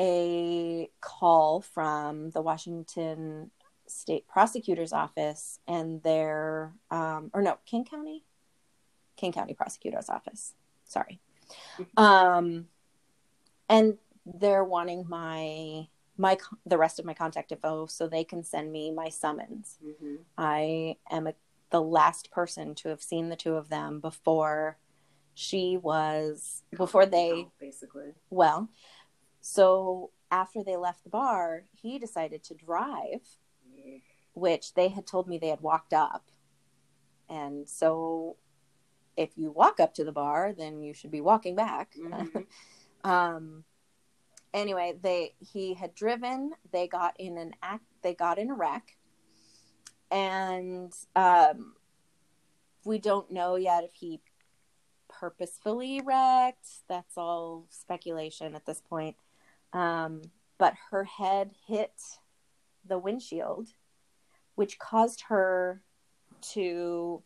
a call from the Washington State Prosecutor's Office and their, um, or no, King County, King County Prosecutor's Office. Sorry. Um, and they're wanting my, my, the rest of my contact info so they can send me my summons. Mm-hmm. I am a, the last person to have seen the two of them before she was, before they, basically, well, so after they left the bar, he decided to drive, yeah. which they had told me they had walked up. And so if you walk up to the bar, then you should be walking back. Mm-hmm. um, anyway, they, he had driven, they got in an act, they got in a wreck, and um, we don't know yet if he purposefully wrecked. That's all speculation at this point. Um, but her head hit the windshield, which caused her to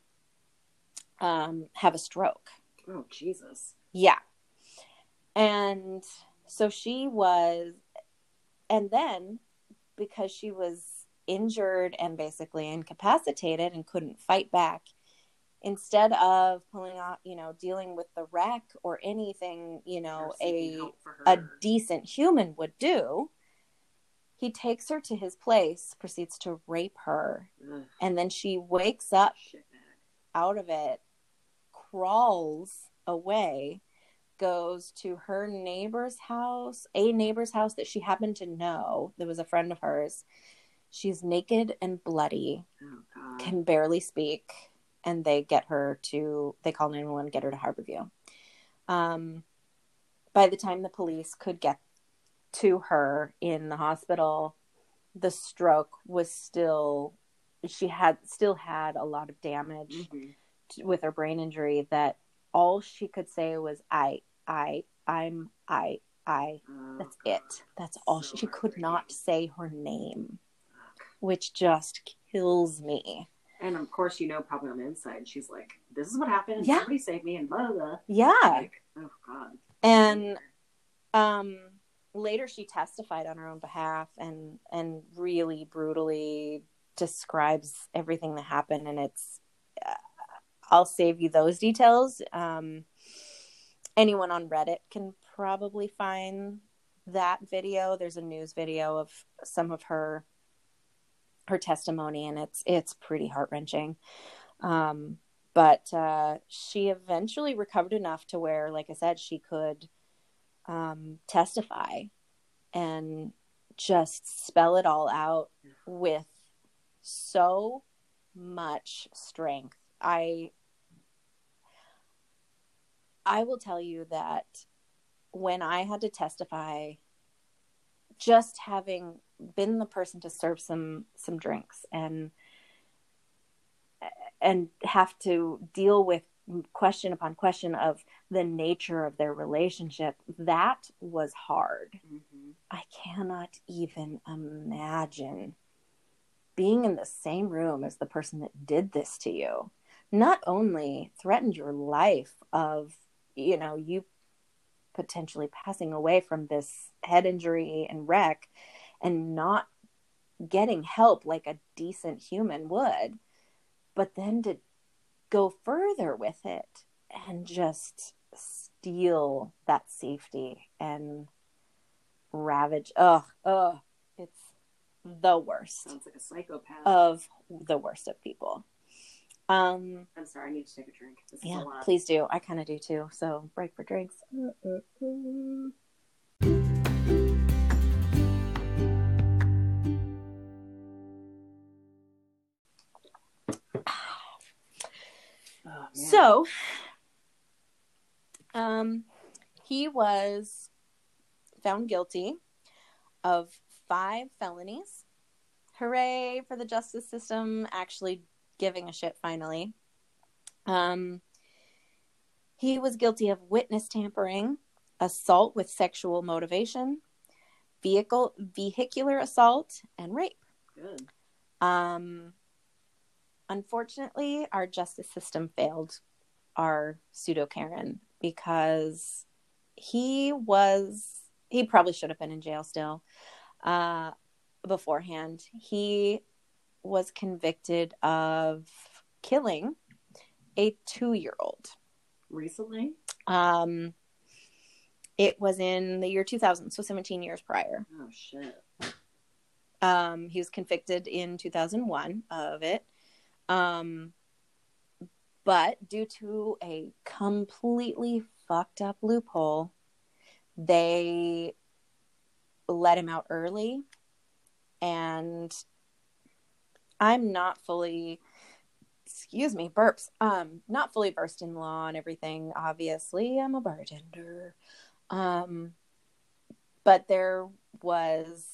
um, have a stroke. Oh, Jesus. Yeah. And so she was, and then because she was injured and basically incapacitated and couldn't fight back, instead of pulling out, you know, dealing with the wreck or anything, you know, a a decent human would do, he takes her to his place, proceeds to rape her. Ugh. And then she wakes up Shit, out of it, crawls away, goes to her neighbor's house, a neighbor's house that she happened to know, that was a friend of hers. She's naked and bloody, oh, God. Can barely speak. And they get her to, they call nine one one, get her to Harborview. Um, by the time the police could get to her in the hospital, the stroke was still, she had still had a lot of damage mm-hmm. to, with her brain injury, that all she could say was, I, I, I'm, I, I. Oh, That's God. it. That's all. So she could not say her name, which just kills me. And of course, you know, probably on the inside, she's like, this is what happened. Yeah. Somebody saved me and blah, blah, blah. Yeah. Like, oh, God. And um, later she testified on her own behalf and, and really brutally describes everything that happened. And it's, uh, I'll save you those details. Um, anyone on Reddit can probably find that video. There's a news video of some of her her testimony, and it's it's pretty heart-wrenching. Um, but uh, she eventually recovered enough to where, like I said, she could um, testify and just spell it all out with so much strength. I I will tell you that when I had to testify, just having been the person to serve some some drinks and and have to deal with question upon question of the nature of their relationship, that was hard. Mm-hmm. I cannot even imagine being in the same room as the person that did this to you. Not only threatened your life of, you know, you potentially passing away from this head injury and wreck, and not getting help like a decent human would, but then to go further with it and just steal that safety and ravage. Ugh, ugh, it's the worst. Sounds like a psychopath. Of the worst of people. Um, I'm sorry, I need to take a drink. This yeah, is a lot. Please do. I kind of do too. So break for drinks. Mm-mm-mm. Oh, so, um, he was found guilty of five felonies, hooray for the justice system actually giving a shit finally. Um, he was guilty of witness tampering, assault with sexual motivation, vehicle vehicular assault, and rape. Good. Um, unfortunately, our justice system failed our pseudo Karen because he was he probably should have been in jail still. Uh, beforehand, he was convicted of killing a two-year-old. Recently? Um, it was in the year two thousand, so seventeen years prior. Oh, shit. Um, he was convicted in two thousand one of it. Um, but due to a completely fucked up loophole, they let him out early. And I'm not fully... Excuse me, burps. Um, not fully versed in law and everything. Obviously, I'm a bartender. Um, but there was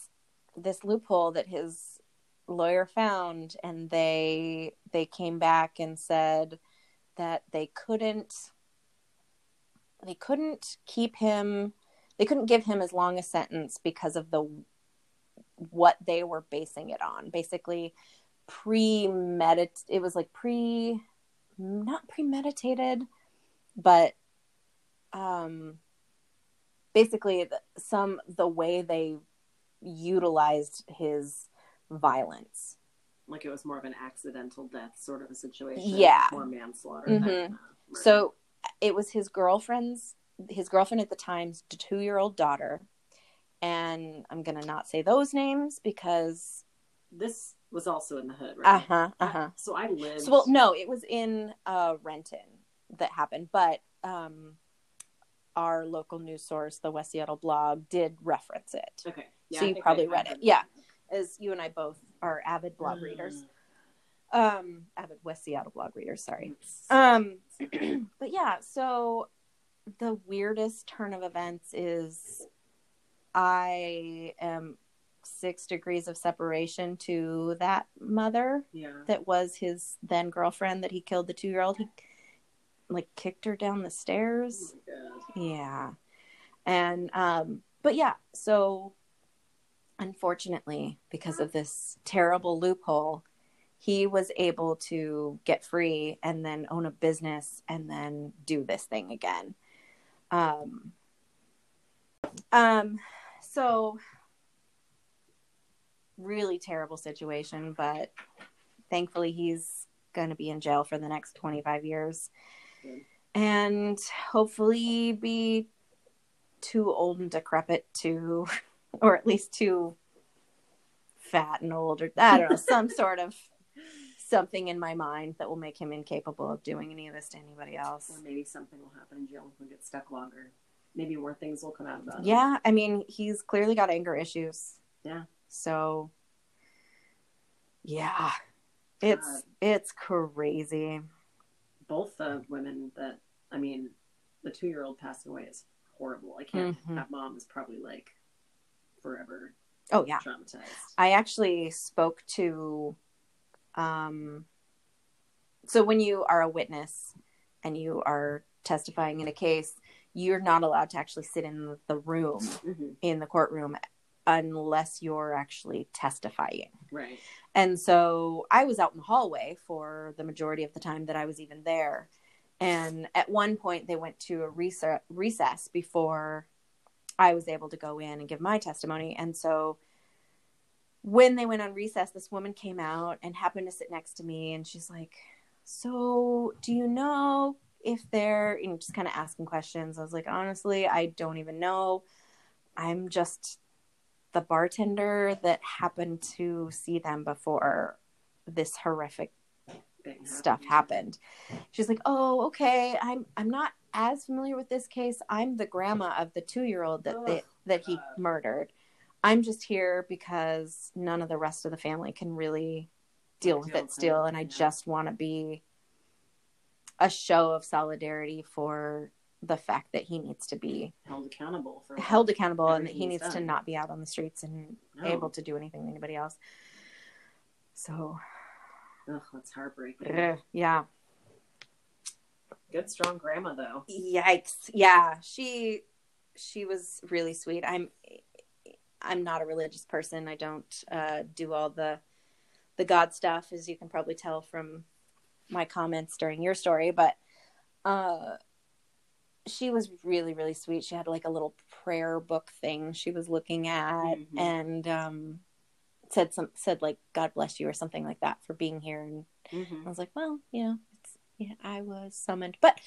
this loophole that his lawyer found, and they they came back and said that they couldn't they couldn't keep him. They couldn't give him as long a sentence because of the what they were basing it on. Basically. premeditated it was like pre not premeditated but um basically the, some the way they utilized his violence, like it was more of an accidental death sort of a situation. Yeah, more manslaughter. Mm-hmm. Than so it was his girlfriend's his girlfriend at the time's two-year-old daughter, and I'm gonna not say those names because this was also in the hood, right? Uh-huh, uh-huh. I, so I lived... So, well, no, it was in uh, Renton that happened, but um, our local news source, the West Seattle Blog, did reference it. Okay. Yeah, so you probably I, read I it. That. Yeah, as you and I both are avid blog mm. readers. Um, avid West Seattle Blog readers, sorry. Um, but yeah, so the weirdest turn of events is I am... six degrees of separation to that mother. Yeah. That was his then girlfriend that he killed the two-year-old. He like kicked her down the stairs. Oh my God. Yeah. And um but yeah, so unfortunately because of this terrible loophole, he was able to get free and then own a business and then do this thing again. Um um so really terrible situation, but thankfully he's going to be in jail for the next twenty-five years. Good. And hopefully be too old and decrepit to, or at least too fat and old, or I don't know, some sort of something in my mind that will make him incapable of doing any of this to anybody else. Or maybe something will happen in jail if we get stuck longer. Maybe more things will come out about it. Yeah, I mean, he's clearly got anger issues. Yeah. So, yeah, it's God. It's crazy. Both the women that, I mean, the two-year-old passing away is horrible. I can't, mm-hmm. That mom is probably, like, forever oh, yeah. traumatized. I actually spoke to, um, so when you are a witness and you are testifying in a case, you're not allowed to actually sit in the room, mm-hmm. in the courtroom unless you're actually testifying. Right. And so I was out in the hallway for the majority of the time that I was even there. And at one point they went to a rec- recess before I was able to go in and give my testimony. And so when they went on recess, this woman came out and happened to sit next to me. And she's like, so do you know if they're, and just kind of asking questions. I was like, honestly, I don't even know. I'm just the bartender that happened to see them before this horrific Thing stuff happened. happened. She's like, oh, okay. I'm, I'm not as familiar with this case. I'm the grandma of the two-year-old that, oh, they, that he murdered. I'm just here because none of the rest of the family can really deal with it still. And I just want to be a show of solidarity for the fact that he needs to be held accountable for held accountable and that he needs done. to not be out on the streets and no. able to do anything to anybody else. So, ugh, that's heartbreaking. Yeah. Good, strong grandma, though. Yikes. Yeah. She, she was really sweet. I'm, I'm not a religious person. I don't uh, do all the, the God stuff, as you can probably tell from my comments during your story, but uh, she was really, really sweet. She had like a little prayer book thing she was looking at, mm-hmm. and um, said some, said like, God bless you or something like that for being here. And mm-hmm. I was like, well, you know, it's, yeah, I was summoned, but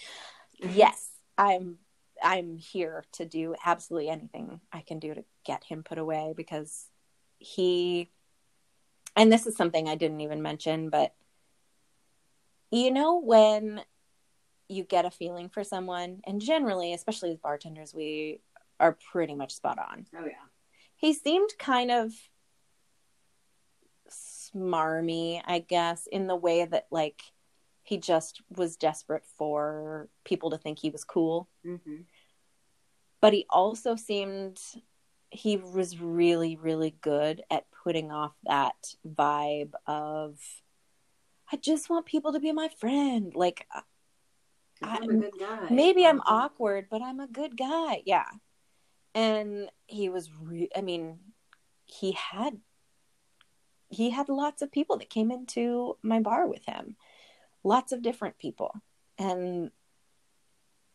yes, I'm, I'm here to do absolutely anything I can do to get him put away, because he, and this is something I didn't even mention, but you know, when you get a feeling for someone, and generally, especially as bartenders, we are pretty much spot on. Oh, yeah. He seemed kind of smarmy, I guess, in the way that, like, he just was desperate for people to think he was cool. Mm-hmm. But he also seemed, he was really, really good at putting off that vibe of, I just want people to be my friend. Like, I'm, I'm a good guy. Maybe I'm awkward, but I'm a good guy. Yeah. And he was, re- I mean, he had, he had lots of people that came into my bar with him. Lots of different people, and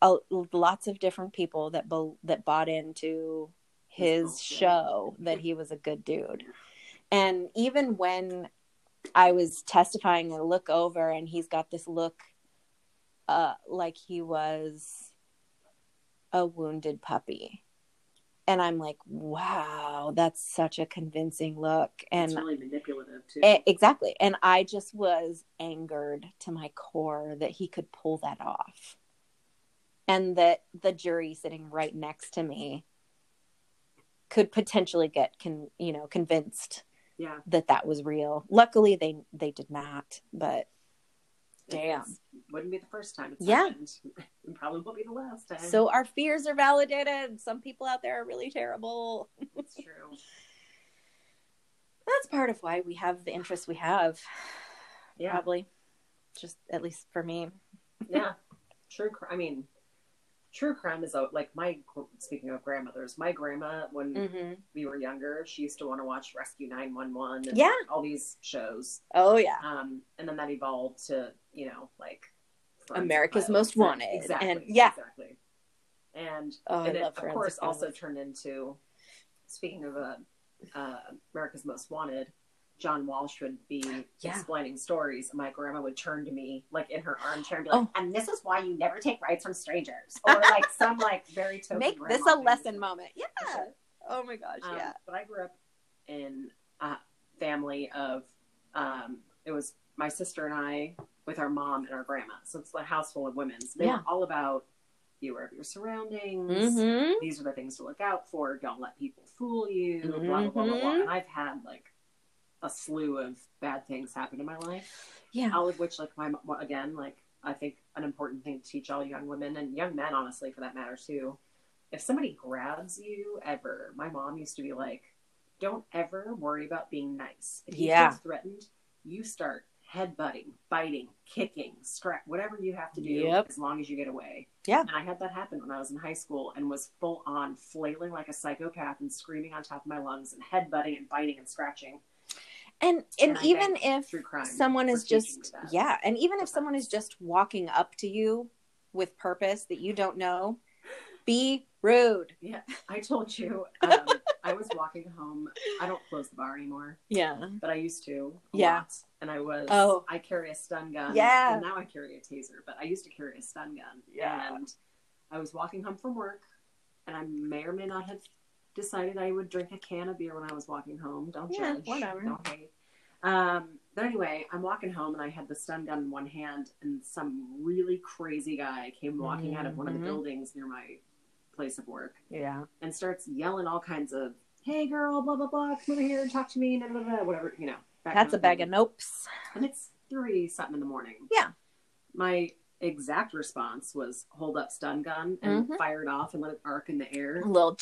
uh, lots of different people that bo- that bought into his show that he was a good dude. And even when I was testifying, I look over and he's got this look uh, like he was a wounded puppy. And I'm like, wow, that's such a convincing look. And it's really manipulative, too. It, exactly. And I just was angered to my core that he could pull that off. And that the jury sitting right next to me could potentially get, con- you know, convinced yeah. that that was real. Luckily, they, they did not, but damn. It wouldn't be the first time it's yeah. happened. It probably won't be the last time. So our fears are validated. Some people out there are really terrible. That's true. That's part of why we have the interests we have. Yeah. Probably. Just at least for me. Yeah. True. I mean, true crime is a, like my, speaking of grandmothers, my grandma, when mm-hmm. we were younger, she used to want to watch Rescue nine one one and yeah. like, all these shows. Oh, yeah. Um, and then that evolved to, you know, like America's Most Wanted. Exactly. And, yeah. Exactly. And, oh, and it, of course, also turned into, speaking of uh, uh, America's Most Wanted, John Walsh would be yeah. explaining stories. My grandma would turn to me, like in her armchair, and be like, oh. "And this is why you never take rides from strangers," or like some like very token make this a lesson moment. Yeah. Sure. Oh my gosh. Um, yeah. But I grew up in a family of um, it was my sister and I with our mom and our grandma, so it's a house full of women. So they yeah. were all about beware of your surroundings. Mm-hmm. These are the things to look out for. Don't let people fool you. Mm-hmm. Blah blah blah blah. And I've had like a slew of bad things happened in my life. Yeah. All of which, like, my, again, like, I think an important thing to teach all young women and young men, honestly, for that matter, too. If somebody grabs you ever, my mom used to be like, don't ever worry about being nice. If you yeah. feel threatened, you start headbutting, biting, kicking, scrap, whatever you have to do yep. as long as you get away. Yeah. And I had that happen when I was in high school and was full on flailing like a psychopath and screaming on top of my lungs and headbutting and biting and scratching. And and, and even if someone is just, yeah, and even if someone is just walking up to you with purpose that you don't know, be rude. Yeah, I told you, um, I was walking home. I don't close the bar anymore. Yeah. But I used to. Yeah. Lot, and I was, oh. I carry a stun gun. Yeah. And now I carry a taser, but I used to carry a stun gun. Yeah. And I was walking home from work, and I may or may not have decided I would drink a can of beer when I was walking home. Don't yeah, judge. Whatever. Don't hate. Um, but anyway, I'm walking home and I had the stun gun in one hand, and some really crazy guy came walking mm-hmm. out of one of the buildings near my place of work. Yeah. And starts yelling all kinds of, hey girl, blah, blah, blah, come over here and talk to me, blah, blah, blah, whatever, you know. That's a bag of nopes. And it's three something in the morning. Yeah. My exact response was hold up stun gun and mm-hmm. fire it off and let it arc in the air. A little,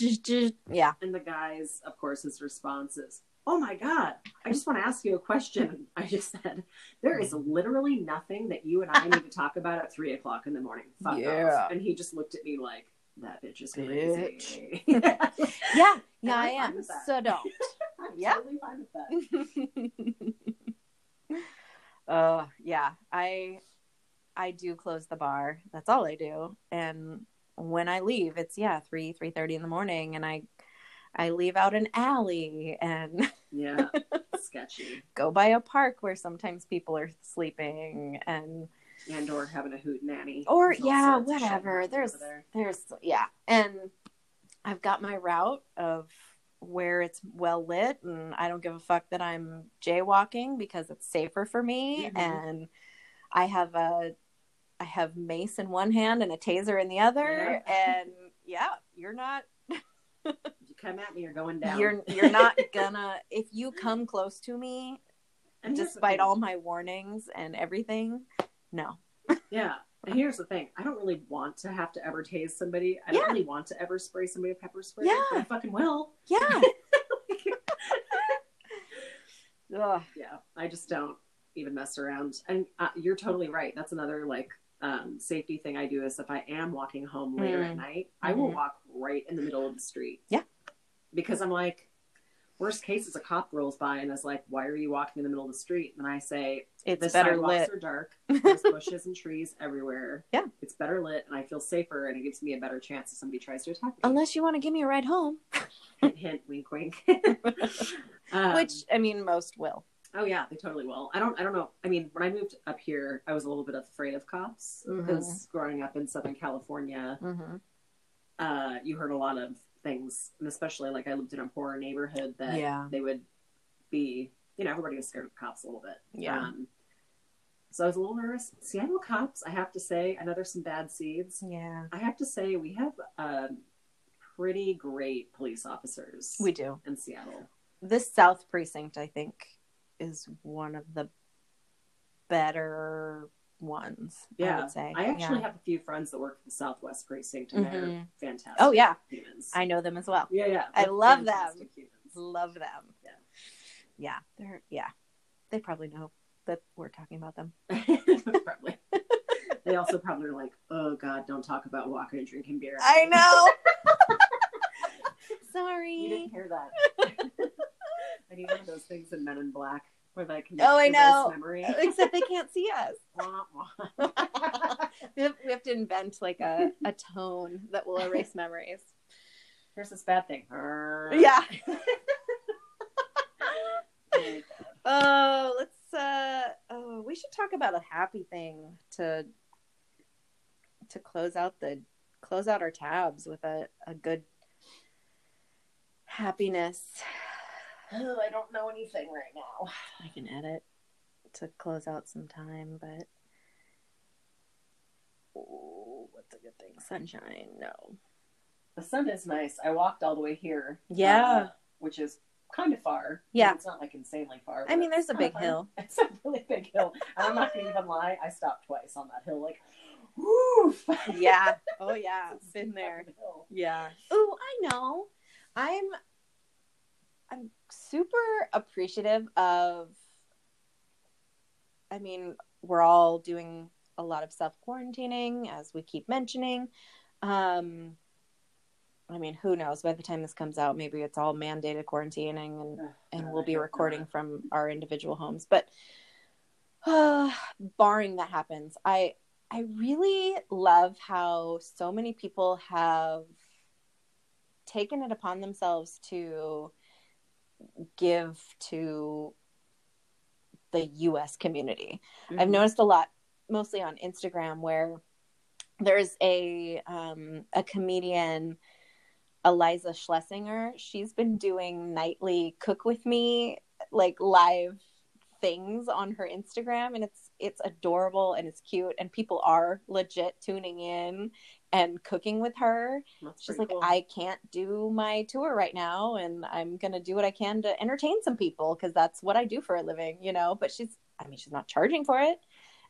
yeah. And the guys, of course, his response is, oh my God, I just want to ask you a question. I just said, there is literally nothing that you and I need to talk about at three o'clock in the morning. Fuck yeah. off. And he just looked at me like, that bitch is crazy. Bitch. yeah, yeah, and I am. So don't. I'm yeah. totally fine with that. uh, yeah, I, I do close the bar. That's all I do. And when I leave, it's yeah, three, three thirty in the morning, and I, I leave out an alley and yeah, sketchy. Go by a park where sometimes people are sleeping and. And or having a hoot nanny. Or, yeah, whatever. There's, there. there's, yeah. And I've got my route of where it's well lit and I don't give a fuck that I'm jaywalking because it's safer for me. Mm-hmm. And I have a, I have mace in one hand and a taser in the other. Yeah. And yeah, you're not. You come at me, you're going down. You're, you're not gonna, if you come close to me, and despite all my warnings and everything. No. Yeah. And here's the thing. I don't really want to have to ever tase somebody. I yeah. don't really want to ever spray somebody with pepper spray. Yeah. But I fucking will. Yeah. like, Ugh. Yeah. I just don't even mess around. And uh, you're totally right. That's another like um, safety thing I do is if I am walking home later mm. at night, mm-hmm. I will walk right in the middle of the street. Yeah. Because I'm like, worst case is a cop rolls by and is like, why are you walking in the middle of the street? And I say, it's the sidewalks are dark. There's bushes and trees everywhere. Yeah. It's better lit and I feel safer and it gives me a better chance if somebody tries to attack me. Unless you want to give me a ride home. Hint, hint, wink, wink. um, Which, I mean, most will. Oh yeah, they totally will. I don't, I don't know. I mean, when I moved up here, I was a little bit afraid of cops because mm-hmm. growing up in Southern California, mm-hmm. uh, you heard a lot of things, and especially like I lived in a poorer neighborhood that yeah. they would be, you know, everybody was scared of cops a little bit. Yeah. Um, so I was a little nervous. Seattle cops, I have to say, I know there's some bad seeds. Yeah. I have to say we have um, pretty great police officers. We do. In Seattle. This South Precinct, I think, is one of the better ones. Yeah. I would say. I actually yeah. have a few friends that work for the Southwest Precinct and mm-hmm. they're fantastic. Oh yeah. Humans. I know them as well. Yeah, yeah. I love them. Humans. Love them. Yeah. Yeah. They're yeah. They probably know that we're talking about them. Probably. They also probably are like, oh God, don't talk about walking and drinking beer. I know. Sorry. You didn't hear that. I need one of those things in Men in Black. Where they can oh, I know. Memory. Except they can't see us. we, have, we have to invent like a, a tone that will erase memories. Here's this bad thing. Yeah. oh, let's. Uh, oh, we should talk about a happy thing to to close out the close out our tabs with a, a good happiness. Oh, I don't know anything right now. I can edit to close out some time, but oh, what's a good thing? Sunshine? No. The sun is nice. I walked all the way here. Yeah. Uh, which is kind of far. Yeah. It's not like insanely far. I mean, there's a big hill. It's a really big hill. And I'm not going to even lie. I stopped twice on that hill. Like, woof. Yeah. Oh, yeah. It's been there. Yeah. Oh, I know. I'm... I'm super appreciative of, I mean, we're all doing a lot of self-quarantining, as we keep mentioning. Um, I mean, who knows? By the time this comes out, maybe it's all mandated quarantining and, oh, and God, we'll be recording that. From our individual homes. But uh, barring that happens, I I really love how so many people have taken it upon themselves to give to the U S community. Mm-hmm. I've noticed a lot, mostly on Instagram, where there's a um, a comedian, Eliza Schlesinger. She's been doing nightly cook with me, like live things on her Instagram, and it's it's adorable and it's cute, and people are legit tuning in and cooking with her. That's she's like, cool. I can't do my tour right now, and I'm gonna do what I can to entertain some people because that's what I do for a living, you know. But she's, I mean, she's not charging for it,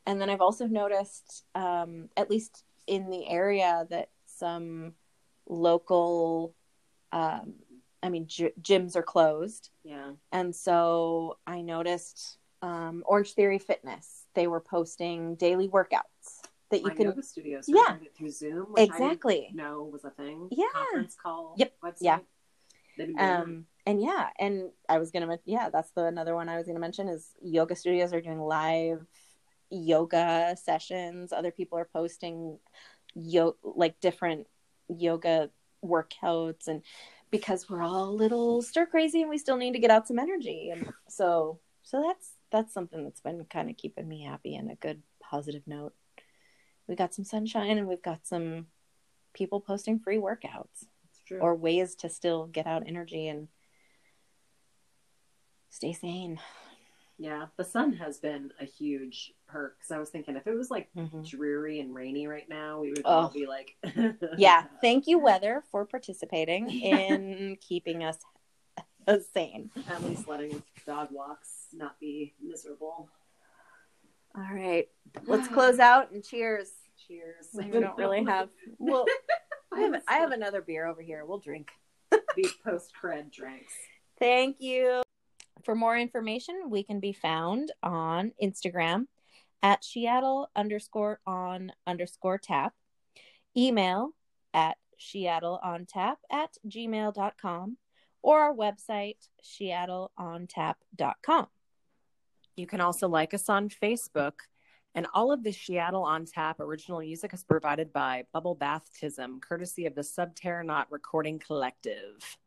And then I've also noticed, um, at least in the area, that some local, um, I mean, gy- gyms are closed. Yeah. And so I noticed um, Orange Theory Fitness. They were posting daily workouts that you can. Yoga studios. Yeah. Through Zoom. Which exactly. I didn't know was a thing. Yeah. Conference call. Yep. Website. Yeah. Um, and yeah, and I was going to, yeah, that's the another one I was going to mention is yoga studios are doing live yoga sessions. Other people are posting yo- like different yoga workouts, and because we're all a little stir crazy and we still need to get out some energy. And so, so that's, that's something that's been kind of keeping me happy and a good positive note. We got some sunshine and we've got some people posting free workouts. True. Or ways to still get out energy and stay sane. Yeah, the sun has been a huge perk. Because I was thinking if it was like mm-hmm. dreary and rainy right now, we would oh. all be like... Yeah, thank you, weather, for participating in keeping us sane. At least letting dog walks not be miserable. All right, let's close out and cheers. Cheers. We don't really have... Well... I have, I have another beer over here. We'll drink. These post-cred drinks. Thank you. For more information, we can be found on Instagram at Seattle underscore on underscore tap. Email at Seattle on tap at gmail dot com or our website, Seattle on tap dot com. You can also like us on Facebook. And all of the Seattle on Tap original music is provided by Bubble Baptism, courtesy of the Subterranaut Recording Collective.